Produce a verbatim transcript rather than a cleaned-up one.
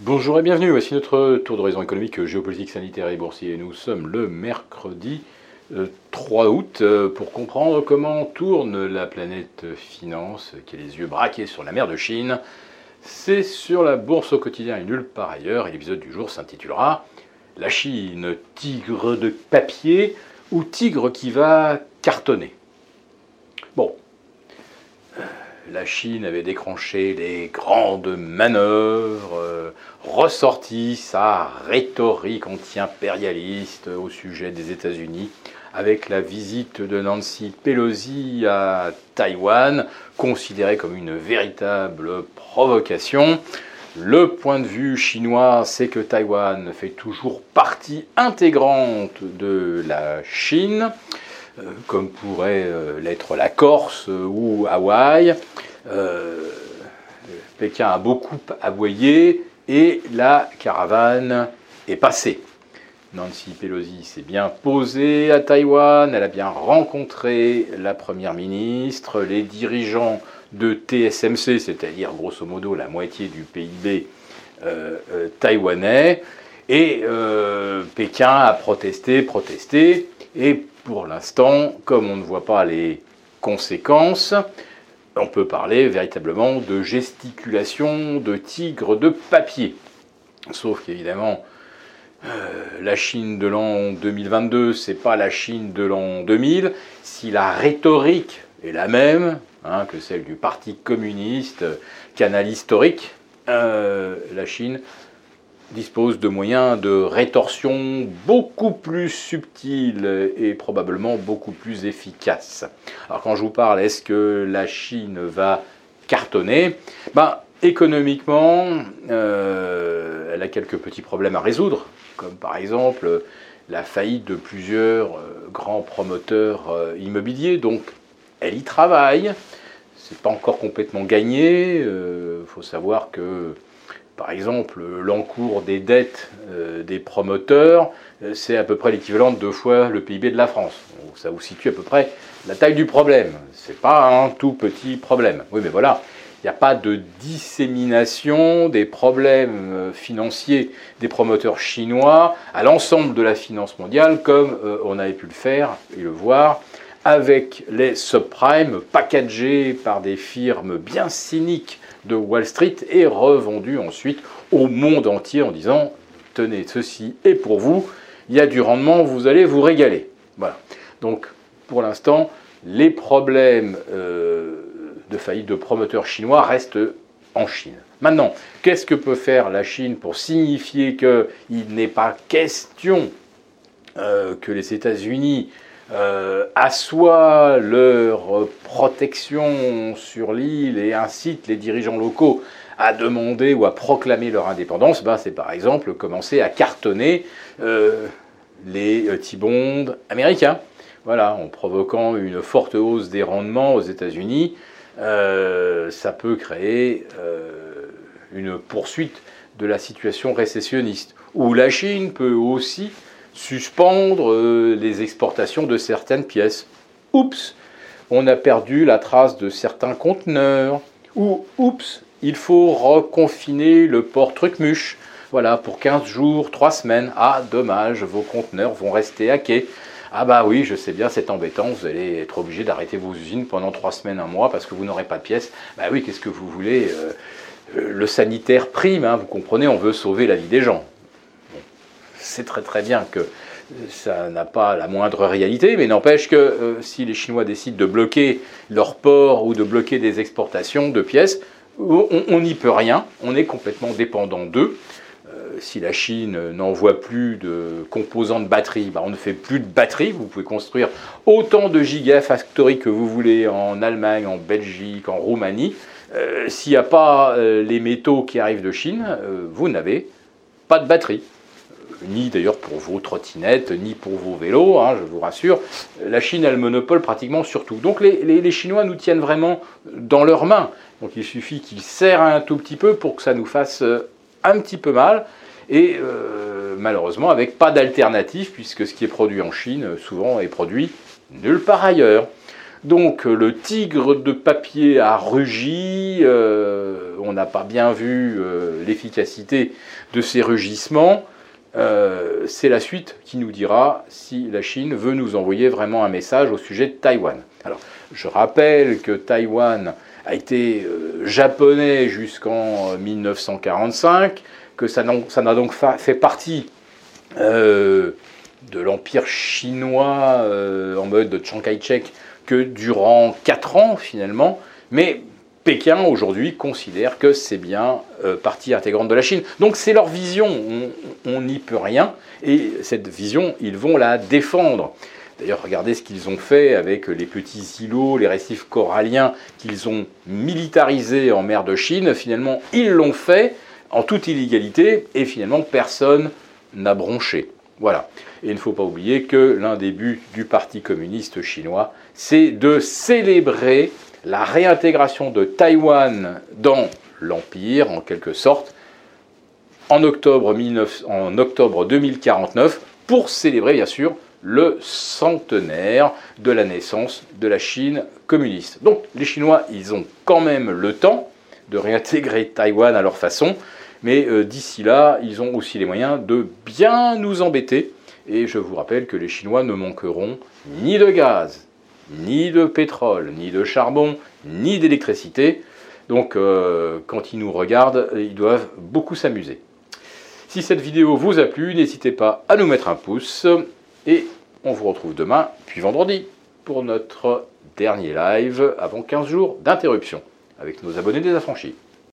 Bonjour et bienvenue, voici notre tour d'horizon économique, géopolitique, sanitaire et boursier. Nous sommes le mercredi trois août pour comprendre comment tourne la planète finance qui a les yeux braqués sur la mer de Chine. C'est sur la Bourse au Quotidien et nulle part ailleurs, et l'épisode du jour s'intitulera « La Chine, tigre de papier ou tigre qui va cartonner ?» Bon, la Chine avait déclenché les grandes manœuvres, euh, ressorti sa rhétorique anti-impérialiste au sujet des États-Unis, avec la visite de Nancy Pelosi à Taïwan, considérée comme une véritable provocation. Le point de vue chinois, c'est que Taïwan fait toujours partie intégrante de la Chine, comme pourrait l'être la Corse ou Hawaï. Euh, Pékin a beaucoup aboyé et la caravane est passée. Nancy Pelosi s'est bien posée à Taïwan, elle a bien rencontré la Première ministre, les dirigeants de T S M C, c'est-à-dire grosso modo la moitié du P I B euh, euh, taïwanais, et euh, Pékin a protesté, protesté, et pour l'instant, comme on ne voit pas les conséquences, on peut parler véritablement de gesticulation de tigre de papier. Sauf qu'évidemment, euh, la Chine de l'an deux mille vingt-deux, c'est pas la Chine de l'an deux mille. Si la rhétorique est la même hein, que celle du Parti communiste, canal historique, euh, la Chine dispose de moyens de rétorsion beaucoup plus subtils et probablement beaucoup plus efficaces. Alors quand je vous parle, est-ce que la Chine va cartonner? Ben, économiquement, euh, elle a quelques petits problèmes à résoudre, comme par exemple la faillite de plusieurs grands promoteurs immobiliers, donc elle y travaille, c'est pas encore complètement gagné, euh, faut savoir que par exemple, l'encours des dettes euh, des promoteurs, euh, c'est à peu près l'équivalent de deux fois le P I B de la France. Donc, ça vous situe à peu près la taille du problème. C'est pas un tout petit problème. Oui, mais voilà, il n'y a pas de dissémination des problèmes euh, financiers des promoteurs chinois à l'ensemble de la finance mondiale, comme euh, on avait pu le faire et le voir avec les subprimes packagés par des firmes bien cyniques de Wall Street et revendus ensuite au monde entier en disant « Tenez, ceci est pour vous, il y a du rendement, vous allez vous régaler. » Voilà. Donc, pour l'instant, les problèmes euh, de faillite de promoteurs chinois restent en Chine. Maintenant, qu'est-ce que peut faire la Chine pour signifier qu'il n'est pas question euh, que les États-Unis Euh, assoient leur protection sur l'île et incitent les dirigeants locaux à demander ou à proclamer leur indépendance? Ben, c'est par exemple commencer à cartonner euh, les T-bonds américains, voilà, en provoquant une forte hausse des rendements aux États-Unis. Euh, ça peut créer euh, une poursuite de la situation récessionniste, où la Chine peut aussi suspendre euh, les exportations de certaines pièces. Oups, on a perdu la trace de certains conteneurs. Ou oups, il faut reconfiner le port Trucmuche. Voilà, pour quinze jours, trois semaines. Ah, dommage, vos conteneurs vont rester à quai. Ah bah oui, je sais bien, c'est embêtant, vous allez être obligé d'arrêter vos usines pendant trois semaines, un mois, parce que vous n'aurez pas de pièces. Bah oui, qu'est-ce que vous voulez euh, le sanitaire prime, hein, vous comprenez, on veut sauver la vie des gens. C'est très très bien que ça n'a pas la moindre réalité, mais n'empêche que euh, si les Chinois décident de bloquer leur port ou de bloquer des exportations de pièces, on n'y peut rien, on est complètement dépendant d'eux. Euh, si la Chine n'envoie plus de composants de batterie, bah on ne fait plus de batterie, vous pouvez construire autant de gigafactories que vous voulez en Allemagne, en Belgique, en Roumanie. Euh, s'il n'y a pas euh, les métaux qui arrivent de Chine, euh, vous n'avez pas de batterie. Ni d'ailleurs pour vos trottinettes, ni pour vos vélos, hein, je vous rassure. La Chine a le monopole pratiquement sur tout. Donc les, les, les Chinois nous tiennent vraiment dans leurs mains. Donc il suffit qu'ils serrent un tout petit peu pour que ça nous fasse un petit peu mal. Et euh, malheureusement avec pas d'alternative, puisque ce qui est produit en Chine, souvent est produit nulle part ailleurs. Donc le tigre de papier a rugi, euh, on n'a pas bien vu euh, l'efficacité de ces rugissements. Euh, c'est la suite qui nous dira si la Chine veut nous envoyer vraiment un message au sujet de Taïwan. Alors je rappelle que Taïwan a été euh, japonais jusqu'en mille neuf cent quarante-cinq, que ça n'a donc fait partie euh, de l'empire chinois euh, en mode de Chiang Kai-shek que durant quatre ans finalement, mais Pékin aujourd'hui considère que c'est bien euh, partie intégrante de la Chine. Donc c'est leur vision, on n'y peut rien, et cette vision, ils vont la défendre. D'ailleurs, regardez ce qu'ils ont fait avec les petits îlots, les récifs coralliens qu'ils ont militarisés en mer de Chine. Finalement, ils l'ont fait en toute illégalité, et finalement, personne n'a bronché. Voilà. Et il ne faut pas oublier que l'un des buts du Parti communiste chinois, c'est de célébrer la réintégration de Taïwan dans l'Empire, en quelque sorte, en octobre, dix-neuf, en octobre deux mille quarante-neuf, pour célébrer, bien sûr, le centenaire de la naissance de la Chine communiste. Donc, les Chinois, ils ont quand même le temps de réintégrer Taïwan à leur façon, mais euh, d'ici là, ils ont aussi les moyens de bien nous embêter. Et je vous rappelle que les Chinois ne manqueront ni de gaz, ni de pétrole, ni de charbon, ni d'électricité. Donc, euh, quand ils nous regardent, ils doivent beaucoup s'amuser. Si cette vidéo vous a plu, n'hésitez pas à nous mettre un pouce. Et on vous retrouve demain, puis vendredi, pour notre dernier live avant quinze jours d'interruption avec nos abonnés désaffranchis.